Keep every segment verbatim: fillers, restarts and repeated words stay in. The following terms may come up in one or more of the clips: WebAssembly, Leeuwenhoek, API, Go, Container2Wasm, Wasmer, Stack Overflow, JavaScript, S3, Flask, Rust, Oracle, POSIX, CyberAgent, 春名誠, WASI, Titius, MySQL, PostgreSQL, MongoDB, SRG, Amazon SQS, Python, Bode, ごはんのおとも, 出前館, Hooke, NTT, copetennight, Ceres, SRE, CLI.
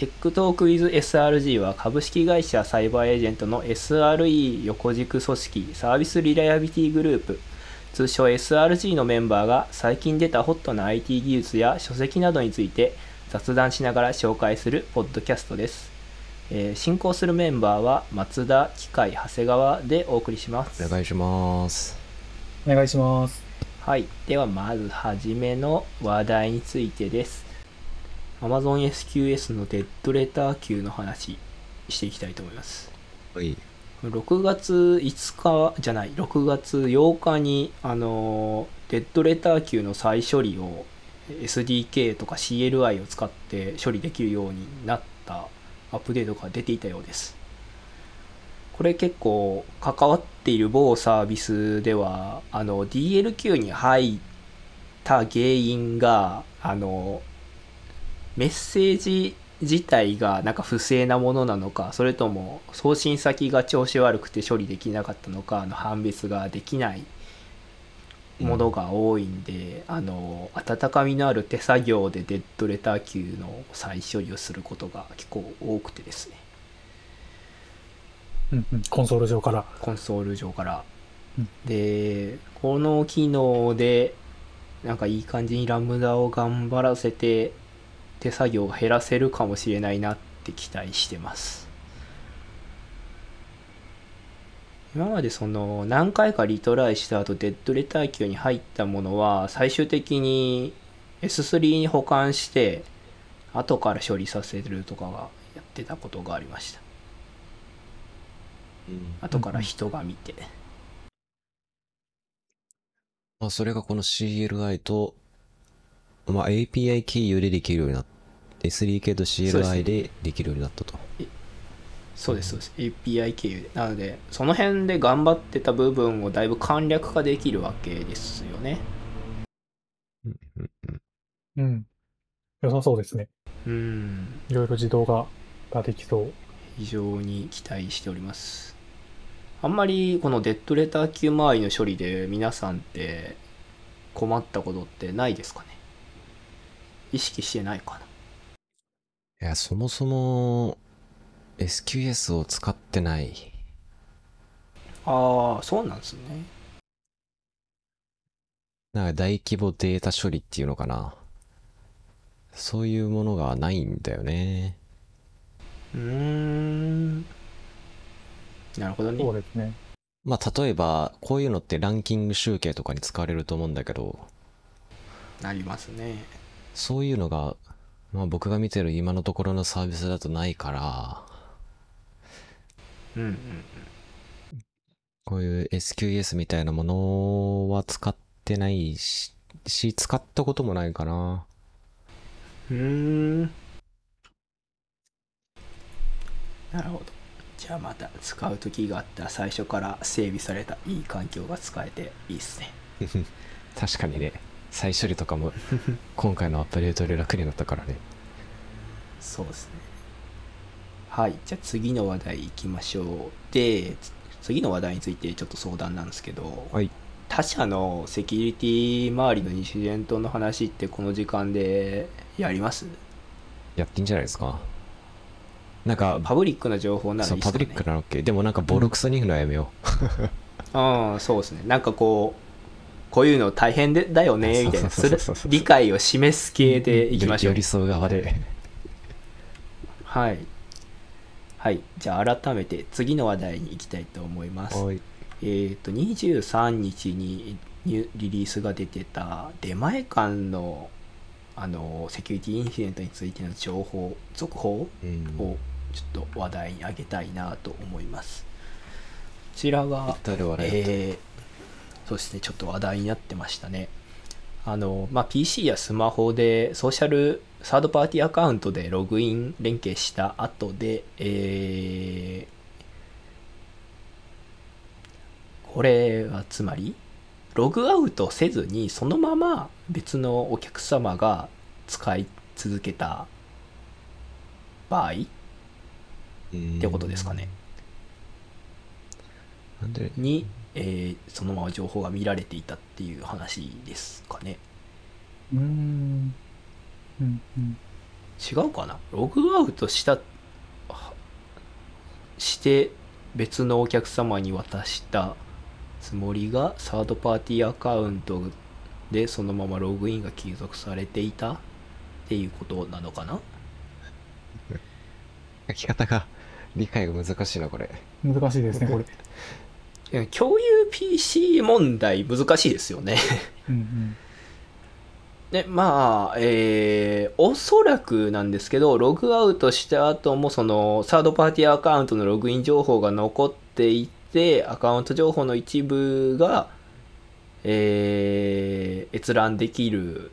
Tech-Talk with エスアールジー は株式会社サイバーエージェントの エスアールイー 横軸組織サービスリライアビリティグループ、通称 エスアールジー のメンバーが最近出たホットな アイティー 技術や書籍などについて雑談しながら紹介するポッドキャストです。えー、進行するメンバーは松田、機械、長谷川でお送りします。お願いします。お願いします。はい、ではまずはじめの話題についてです。Amazon エスキューエス のデッドレター級の話していきたいと思います。はい。ろくがついつかじゃない、ろくがつようかにあのデッドレター級の再処理を エスディーケー とか シーエルアイ を使って処理できるようになったアップデートが出ていたようです。これ結構関わっている某サービスではあの ディーエルキュー に入った原因があのメッセージ自体がなんか不正なものなのか、それとも送信先が調子悪くて処理できなかったのかの判別ができないものが多いんで、うん、あの温かみのある手作業でデッドレター級の再処理をすることが結構多くてですね、うんうん、コンソール上からコンソール上から、うん、でこの機能でなんかいい感じにラムダを頑張らせて手作業を減らせるかもしれないなって期待してます。今までその何回かリトライした後デッドレター級に入ったものは最終的に エススリー に保管して後から処理させるとかがやってたことがありました。うん、後から人が見て、まあ、それがこの シーエルアイ とまあ、エーピーアイ 経由でできるようになった エスディーケー と シーエルアイ でできるようになったと。そうですそうです、うん、エーピーアイ 経由でなのでその辺で頑張ってた部分をだいぶ簡略化できるわけですよね。うんうん、うん、良さそうですね。うん、いろいろ自動化ができそう。非常に期待しております。あんまりこのデッドレター級周りの処理で皆さんって困ったことってないですかね。意識してないかな。いや、そもそも エスキューエス を使ってない。ああ、そうなんですね。なんか大規模データ処理っていうのかな。そういうものがないんだよね。うーん。なるほどね。そうですね。まあ例えばこういうのってランキング集計とかに使われると思うんだけど。なりますね。そういうのが、まあ、僕が見てる今のところのサービスだとないから、うんうんうん、こういう エスキューエス みたいなものは使ってないし、し使ったこともないかな。うーん。なるほど。じゃあまた使う時があったら最初から整備されたいい環境が使えていいっすね。確かにね。再処理とかも今回のアップデートで楽になったからね。そうですね。はい、じゃあ次の話題いきましょう。で、次の話題についてちょっと相談なんですけど、はい、他社のセキュリティ周りのインシデントの話ってこの時間でやります？やっていいんじゃないですか。なんかパブリックな情報ならいいですかね。そう、パブリックなのっけ。でもなんかボロクソに言うのはやめよう。ああ、そうですね。なんかこう。こういうの大変でだよねみたいな理解を示す系でいきましょう。寄り添う側で。はいはい。じゃあ改めて次の話題に行きたいと思います。はい、えっとにじゅうさんにちにリリースが出てた出前館のあのセキュリティインシデントについての情報続報をちょっと話題に上げたいなと思います。こちらが。そうですね、ちょっと話題になってましたね。あの、まあ、ピーシー やスマホでソーシャルサードパーティーアカウントでログイン連携した後で、えー、これはつまりログアウトせずにそのまま別のお客様が使い続けた場合ってことですかね。なんでにえー、そのまま情報が見られていたっていう話ですかね。うーん、うんうん、違うかな、ログアウトしたして別のお客様に渡したつもりがサードパーティーアカウントでそのままログインが継続されていたっていうことなのかな。書き方が理解が難しいな、これ。難しいですね、これ。共有 ピーシー 問題難しいですよね。うん、うん、でまあ、えー、おそらくなんですけどログアウトした後もそのサードパーティーアカウントのログイン情報が残っていてアカウント情報の一部が、えー、閲覧できる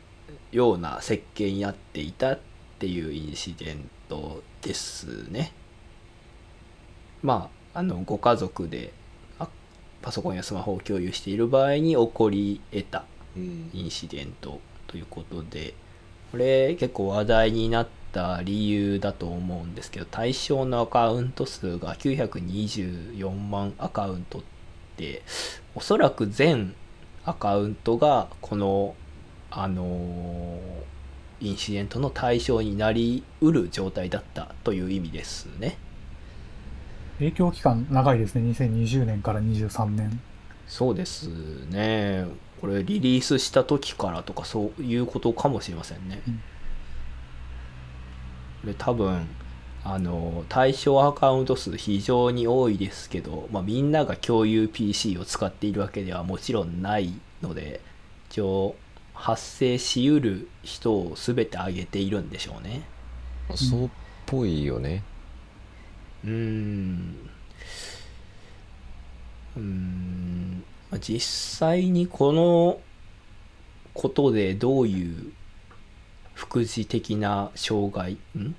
ような設計になっていたっていうインシデントですね。まあ、あのご家族でパソコンやスマホを共有している場合に起こり得たインシデントということで、これ結構話題になった理由だと思うんですけど、対象のアカウント数がきゅうひゃくにじゅうよんまんアカウントっておそらく全アカウントがこのあのインシデントの対象になりうる状態だったという意味ですね。影響期間長いですね。にせんにじゅうねんからにじゅうさんねん。そうですね。これリリースした時からとかそういうことかもしれませんね、うん、これ多分あの対象アカウント数非常に多いですけど、まあ、みんなが共有 ピーシー を使っているわけではもちろんないので一応発生しうる人を全て挙げているんでしょうね。そうっぽいよね。うーんうーん実際にこのことでどういう副次的な障害ん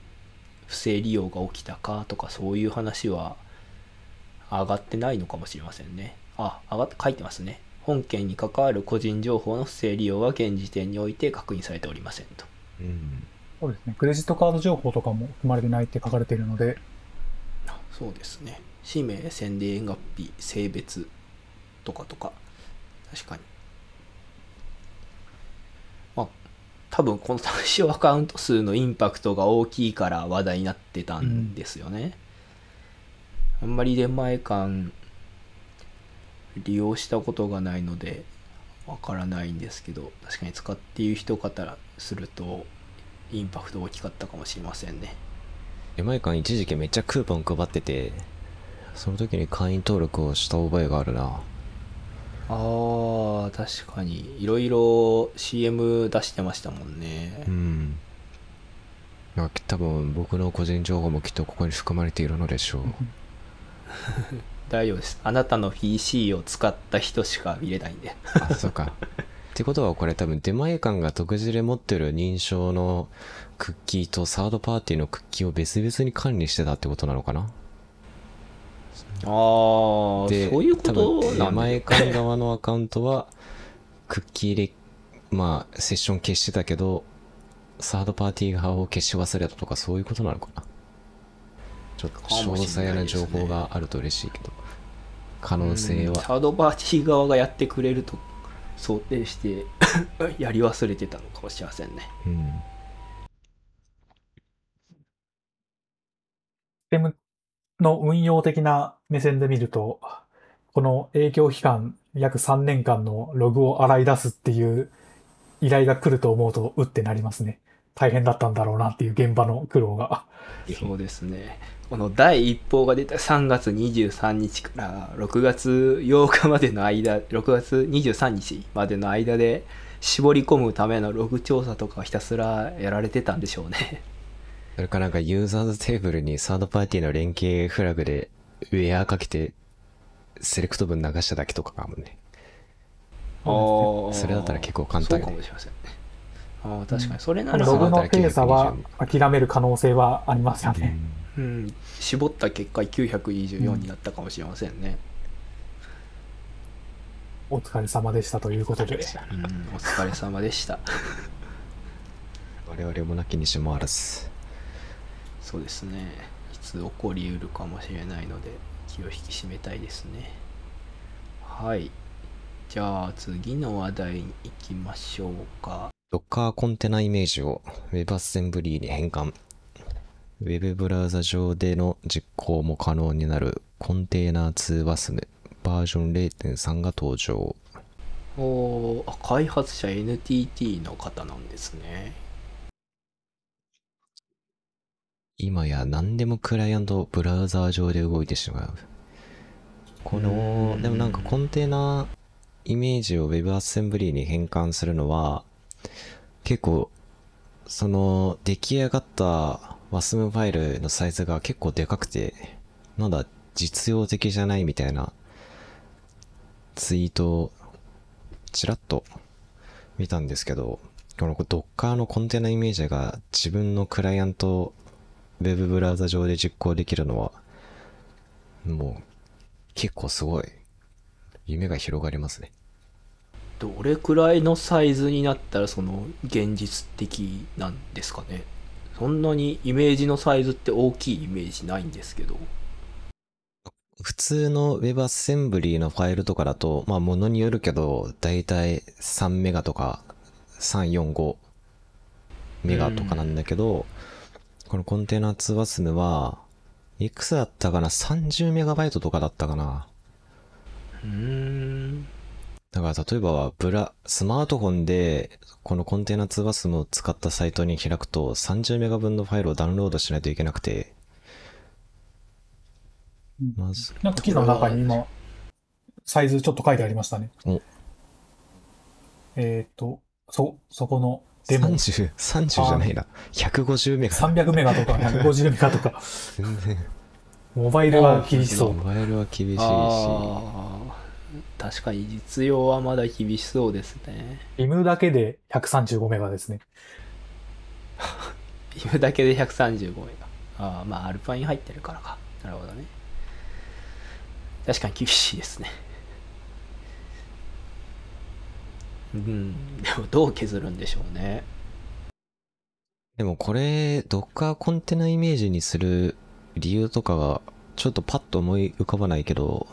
不正利用が起きたかとかそういう話は上がってないのかもしれませんね。あ、上がって書いてますね。本件に関わる個人情報の不正利用は現時点において確認されておりませんと、うん、そうですね。クレジットカード情報とかも含まれてないって書かれているので。そうですね。氏名、宣伝月日、性別とかとか、確かに。まあ、多分この対象アカウント数のインパクトが大きいから話題になってたんですよね。うん、あんまり出前感利用したことがないのでわからないんですけど、確かに使っている人からするとインパクト大きかったかもしれませんね。出前館一時期めっちゃクーポン配ってて、その時に会員登録をした覚えがあるな。あー確かにいろいろ シーエム 出してましたもんね。うん、多分僕の個人情報もきっとここに含まれているのでしょう。大丈夫です。あなたの ピーシー を使った人しか見れないんで。あ、そうか。ってことはこれ多分出前館が独自で持ってる認証のクッキーとサードパーティーのクッキーを別々に管理してたってことなのかな。ああ、そういうことなんで、多分出前館側のアカウントはクッキーでまあセッション消してたけどサードパーティー側を消し忘れたとかそういうことなのかな。ちょっと詳細な情報があると嬉しいけど、可能性はサードパーティー側がやってくれると想定してやり忘れてたのかもしれませんね。うん、システムの運用的な目線で見ると、この影響期間約さんねんかんのログを洗い出すっていう依頼が来ると思うとうってなりますね。大変だったんだろうなっていう現場の苦労が。そうですね。この第一報が出たさんがつにじゅうさんにちからろくがつようかまでの間、ろくがつにじゅうさんにちまでの間で絞り込むためのログ調査とかひたすらやられてたんでしょうね。それかなんかユーザーズテーブルにサードパーティーの連携フラグでウェアかけてセレクト文流しただけとかかもね。ああ、それだったら結構簡単、ね、そうかもしれませんね。ああ、確かにそれなら、うん、ログの精査は諦める可能性はありますよね、うんうん、絞った結果きゅうひゃくにじゅうよんになったかもしれませんね、うん、お疲れ様でしたということで、うん、お疲れ様でした。我々もなきにしもあらず。そうですね。いつ起こりうるかもしれないので気を引き締めたいですね。はい。じゃあ次の話題に行きましょうか。Docker コンテナイメージを WebAssembly に変換。Web ブラウザ上での実行も可能になるコンテナツー ワスム バージョン ゼロ点三 が登場。おー、開発者 エヌティーティー の方なんですね。今や何でもクライアントブラウザー上で動いてしまう。このでもなんかコンテナイメージを WebAssembly に変換するのは結構その出来上がった ワスム ファイルのサイズが結構でかくてまだ実用的じゃないみたいなツイートをちらっと見たんですけど、この Docker のコンテナイメージが自分のクライアントウェブブラウザ上で実行できるのはもう結構すごい夢が広がりますね。どれくらいのサイズになったらその現実的なんですかね。そんなにイメージのサイズって大きいイメージないんですけど、普通の WebAssembly のファイルとかだとまあものによるけどだいたいさんメガとかさん、よん、ごメガとかなんだけど、このコンテナツー ワスム はいくつだったかな、さんじゅうメガバイトとかだったかな。うーん、だから例えばブラスマートフォンでこのコンテナツー ワスム を使ったサイトに開くとさんじゅうメガ分のファイルをダウンロードしないといけなくて、まずなんか記事の中に今サイズちょっと書いてありましたね。おえっ、ー、とそそこのでもさんじゅう、さんじゅうじゃないな、ひゃくごじゅうメガ、さんびゃくメガとかひゃくごじゅうメガとか全然モバイルは厳しそう。モバイルは厳しいし、確かに実用はまだ厳しそうですね。ビムだけでひゃくさんじゅうごメガですね。ビムだけでひゃくさんじゅうごメガ、ああ、まあアルパイン入ってるからか。なるほどね、確かに厳しいですね。うん、でもどう削るんでしょうね。でもこれ Docker コンテナイメージにする理由とかがちょっとパッと思い浮かばないけど、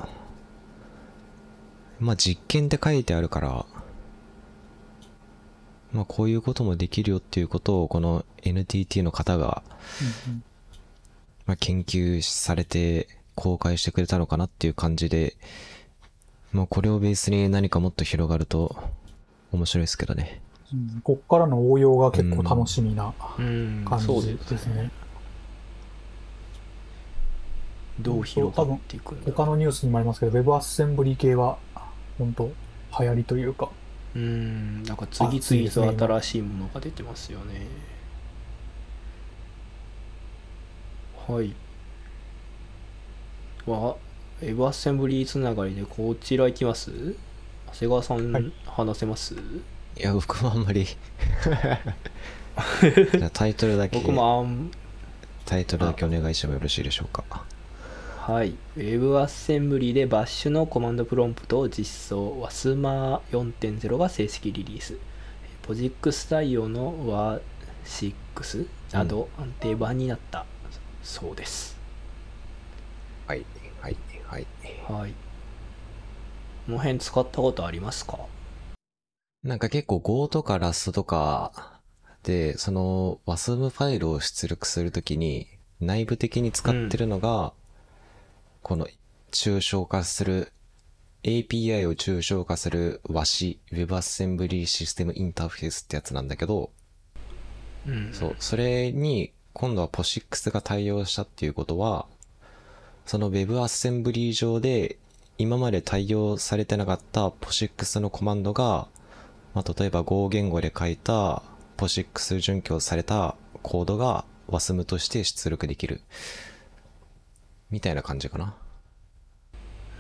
まあ実験って書いてあるから、まあこういうこともできるよっていうことをこの エヌティーティー の方が、うんうん、まあ研究されて公開してくれたのかなっていう感じで、まあこれをベースに何かもっと広がると面白いですけどね。うん、こっからの応用が結構楽しみな感じですね。どう広がっていくんだろう。他のニュースにもありますけど、WebAssembly 系は本当流行りというか、うん、なんか次々と新しいものが出てますよね。はい。はWebAssembly つながりでこちら行きます？長谷川さん、はい、話せます？いや僕もあんまりじゃあタイトルだけ僕もあんタイトルだけお願いしてもよろしいでしょうか。はい、 WebAssembly で Bash のコマンドプロンプトを実装、 ワスマーよんてんゼロ が正式リリース、 ポジックス 対応の ワシックス など安定版になった、うん、そうです。はいはいはいはい、この辺使ったことありますか？なんか結構 Go とか Rust とかでその ワスム ファイルを出力するときに内部的に使ってるのが、うん、この抽象化する エーピーアイ を抽象化する ワシ WebAssembly システムインターフェースってやつなんだけど、うん、そうそれに今度は ポシックス が対応したっていうことはその WebAssembly 上で今まで対応されてなかった ポシックス のコマンドが、まあ、例えば Go 言語で書いた ポシックス 準拠されたコードが ワスム として出力できるみたいな感じかな。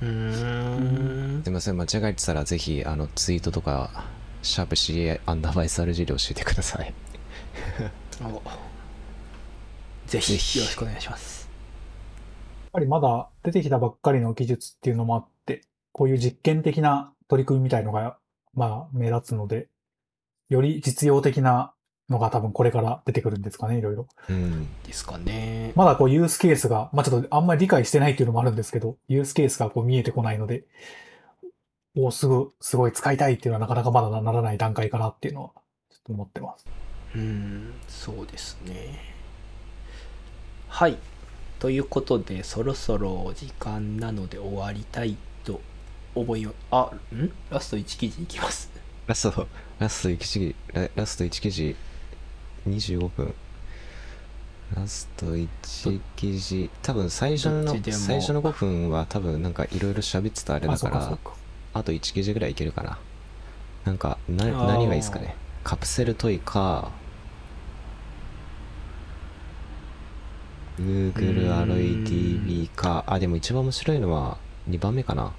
うーん、すいません間違えてたらぜひあのツイートとかシャープ シーエー アンダーバー エスアールジー で教えてください。ぜひよろしくお願いします。やっぱりまだ出てきたばっかりの技術っていうのもあって、こういう実験的な取り組みみたいのが、まあ、目立つので、より実用的なのが多分これから出てくるんですかね、いろいろ。うん、ですかね。まだこうユースケースが、まあちょっとあんまり理解してないっていうのもあるんですけど、ユースケースがこう見えてこないので、もうすぐすごい使いたいっていうのはなかなかまだならない段階かなっていうのはちょっと思ってます。うん、そうですね。はい。ということで、そろそろ時間なので終わりたいと思い、あ、ん?ラストいち記事いきます。ラスト、ラストいち記事、ラ, ラストいち記事、にじゅうごふん。ラストいち記事、多分最初の、最初のごふんは多分なんかいろいろ喋ってたあれだから、あ, かかあといち記事ぐらいいけるかな。なんかな、何がいいですかね。カプセルトイか、Google アールイーディービー か、あ、でも一番面白いのはにばんめかな。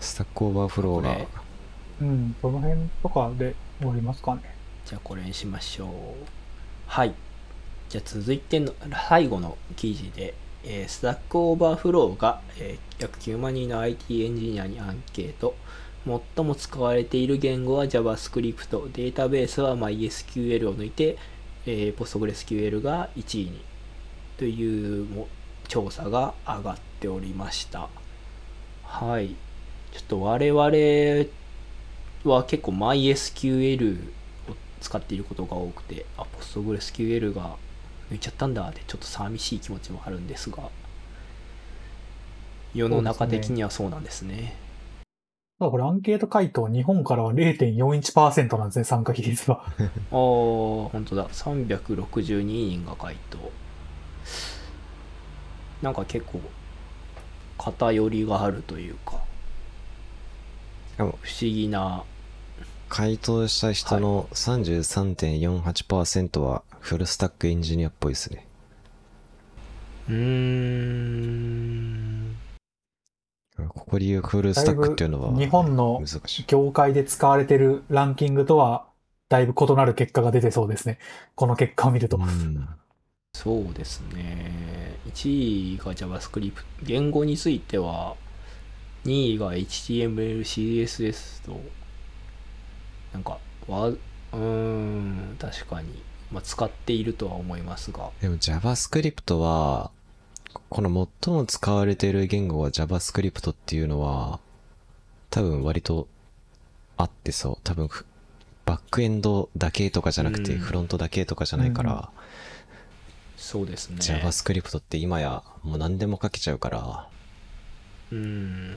スタックオーバーフローが。うん、その辺とかで終わりますかね。じゃあこれにしましょう。はい。じゃあ続いての最後の記事で、えー、スタックオーバーフローが、えー、約きゅうまんにんの アイティー エンジニアにアンケート。最も使われている言語は JavaScript、データベースは MySQL を抜いて、えー、PostgreSQL がいちいにというも調査が上がっておりました。はい。ちょっと我々は結構 MySQL を使っていることが多くて、あ、PostgreSQL が抜いちゃったんだってちょっと寂しい気持ちもあるんですが、世の中的にはそうなんですね。ただこれアンケート回答日本からは れいてんよんいちパーセント なんですね、参加比率は。ああ、本当だ。さんびゃくろくじゅうににんが回答。なんか結構偏りがあるというか、不思議な。回答した人の さんじゅうさんてんよんはちパーセント はフルスタックエンジニアっぽいですね。うーん。ここでいうフルスタックっていうのは難しい。日本の業界で使われてるランキングとはだいぶ異なる結果が出てそうですね。この結果を見ると。うん、そうですね。いちいが JavaScript、言語についてはにいが エイチティーエムエル、シーエスエス と、なんか、わうーん、確かに、まあ、使っているとは思いますが。でも JavaScript は、この最も使われている言語は JavaScript っていうのは多分割とあってそう。多分バックエンドだけとかじゃなくてフロントだけとかじゃないから、うんうん、そうですね。 JavaScript って今やもう何でも書けちゃうから、うん、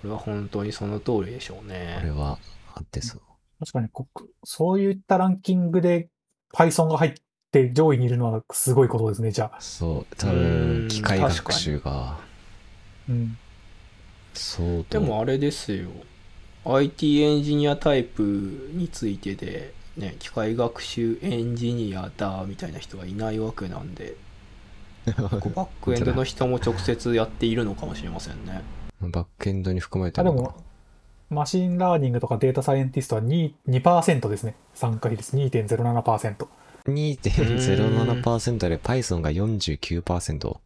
これは本当にその通りでしょうね。これはあってそう。確かにそういったランキングで Python が入ってで上位にいるのはすごいことですね。じゃあそう多分機械学習がうん、そうでもあれですよ、 アイティー エンジニアタイプについてでね、機械学習エンジニアだみたいな人がいないわけなんでバックエンドの人も直接やっているのかもしれませんね。バックエンドに含まれたのかな。でもマシンラーニングとかデータサイエンティストは に, にパーセント ですね。参加比率 にてんぜろななパーセント、にてんぜろななパーセント で Python が よんじゅうきゅうパーセント。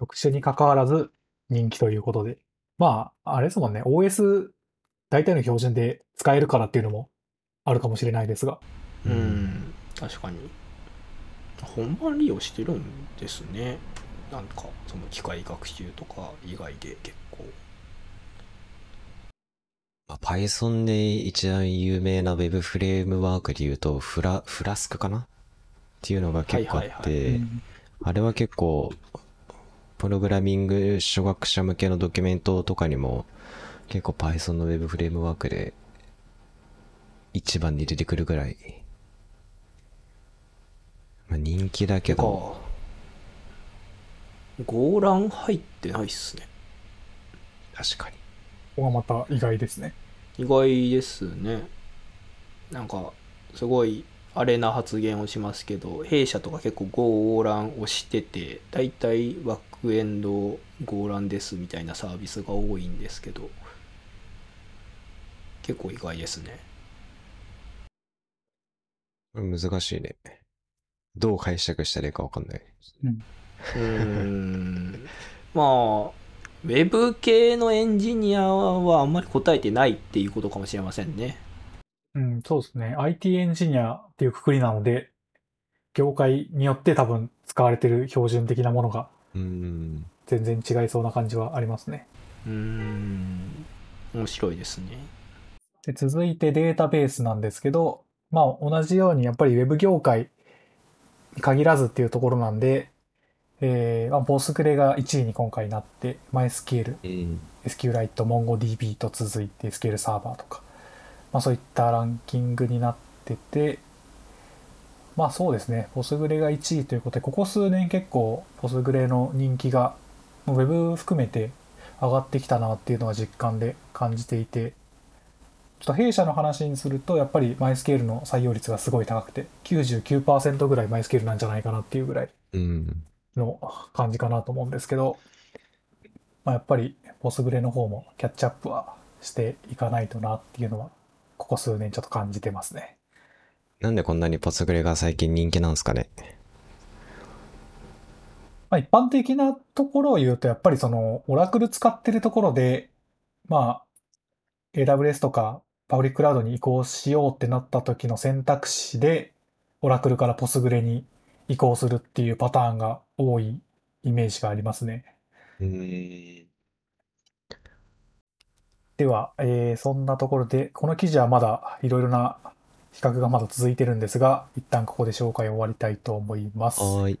職種に関わらず人気ということで、まああれですもんね、 オーエス 大体の標準で使えるからっていうのもあるかもしれないですが、うーん、確かに本番利用してるんですね。なんかその機械学習とか以外で結構Python で一番有名な Web フレームワークでいうとフラ、フラスクかなっていうのが結構あって、はいはいはい、うん、あれは結構プログラミング初学者向けのドキュメントとかにも結構 Python の Web フレームワークで一番に出てくるぐらい、まあ、人気だけど。ゴーラン入ってないっすね。確かに。ここがまた意外ですね。意外ですね。なんかすごいアレな発言をしますけど、弊社とか結構ゴーランをしてて、だいたいバックエンドゴーランですみたいなサービスが多いんですけど、結構意外ですね。難しいね。どう解釈したらいいか分かんない。うん。うーんまあ。ウェブ系のエンジニアはあんまり答えてないっていうことかもしれませんね。うん、そうですね。アイティー エンジニアっていう括りなので、業界によって多分使われてる標準的なものが全然違いそうな感じはありますね。うーん、面白いですね。で続いてデータベースなんですけど、まあ同じようにやっぱり Web 業界に限らずっていうところなんで、えー、ポスグレがいちいに今回なって MySQL、うん、SQLite、MongoDB と続いて エスキューエル サーバーとか、まあ、そういったランキングになってて、まあそうですね、ポスグレがいちいということで、ここ数年結構ポスグレの人気が Web 含めて上がってきたなっていうのは実感で感じていて、ちょっと弊社の話にするとやっぱり MySQL の採用率がすごい高くて きゅうじゅうきゅうパーセント ぐらい MySQL なんじゃないかなっていうぐらいの感じかなと思うんですけど、まあ、やっぱりポスグレの方もキャッチアップはしていかないとなっていうのはここ数年ちょっと感じてますね。なんでこんなにポスグレが最近人気なんですかね。まあ、一般的なところを言うとやっぱりそのオラクル使ってるところで、まあ エーダブリューエス とかパブリッククラウドに移行しようってなった時の選択肢でオラクルからポスグレに移行するっていうパターンが多いイメージがありますね。うーんでは、えー、そんなところでこの記事はまだいろいろな比較がまだ続いてるんですが、一旦ここで紹介を終わりたいと思います。はい、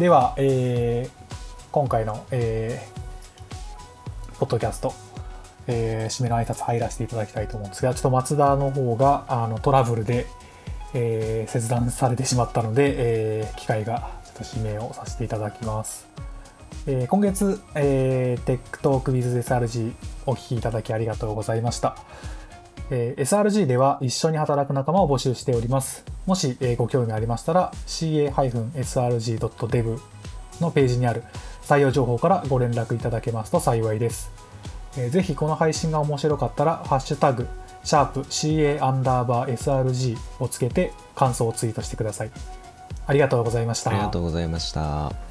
では、えー、今回の、えー、ポッドキャスト、えー、締めの挨拶入らせていただきたいと思うんですが、ちょっと松田の方があのトラブルで、えー、切断されてしまったので、えー、機会がちょっと締めをさせていただきます、えー、今月、えー、Tech-Talk with エスアールジー お聞きいただきありがとうございました、えー、エスアールジー では一緒に働く仲間を募集しております。もし、えー、ご興味ありましたら シーエーハイフンエスアールジードットデブ のページにある採用情報からご連絡いただけますと幸いです、えー、ぜひこの配信が面白かったらハッシュタグシャープ シーエーアンダーバーエスアールジー をつけて感想をツイートしてください。ありがとうございました。ありがとうございました。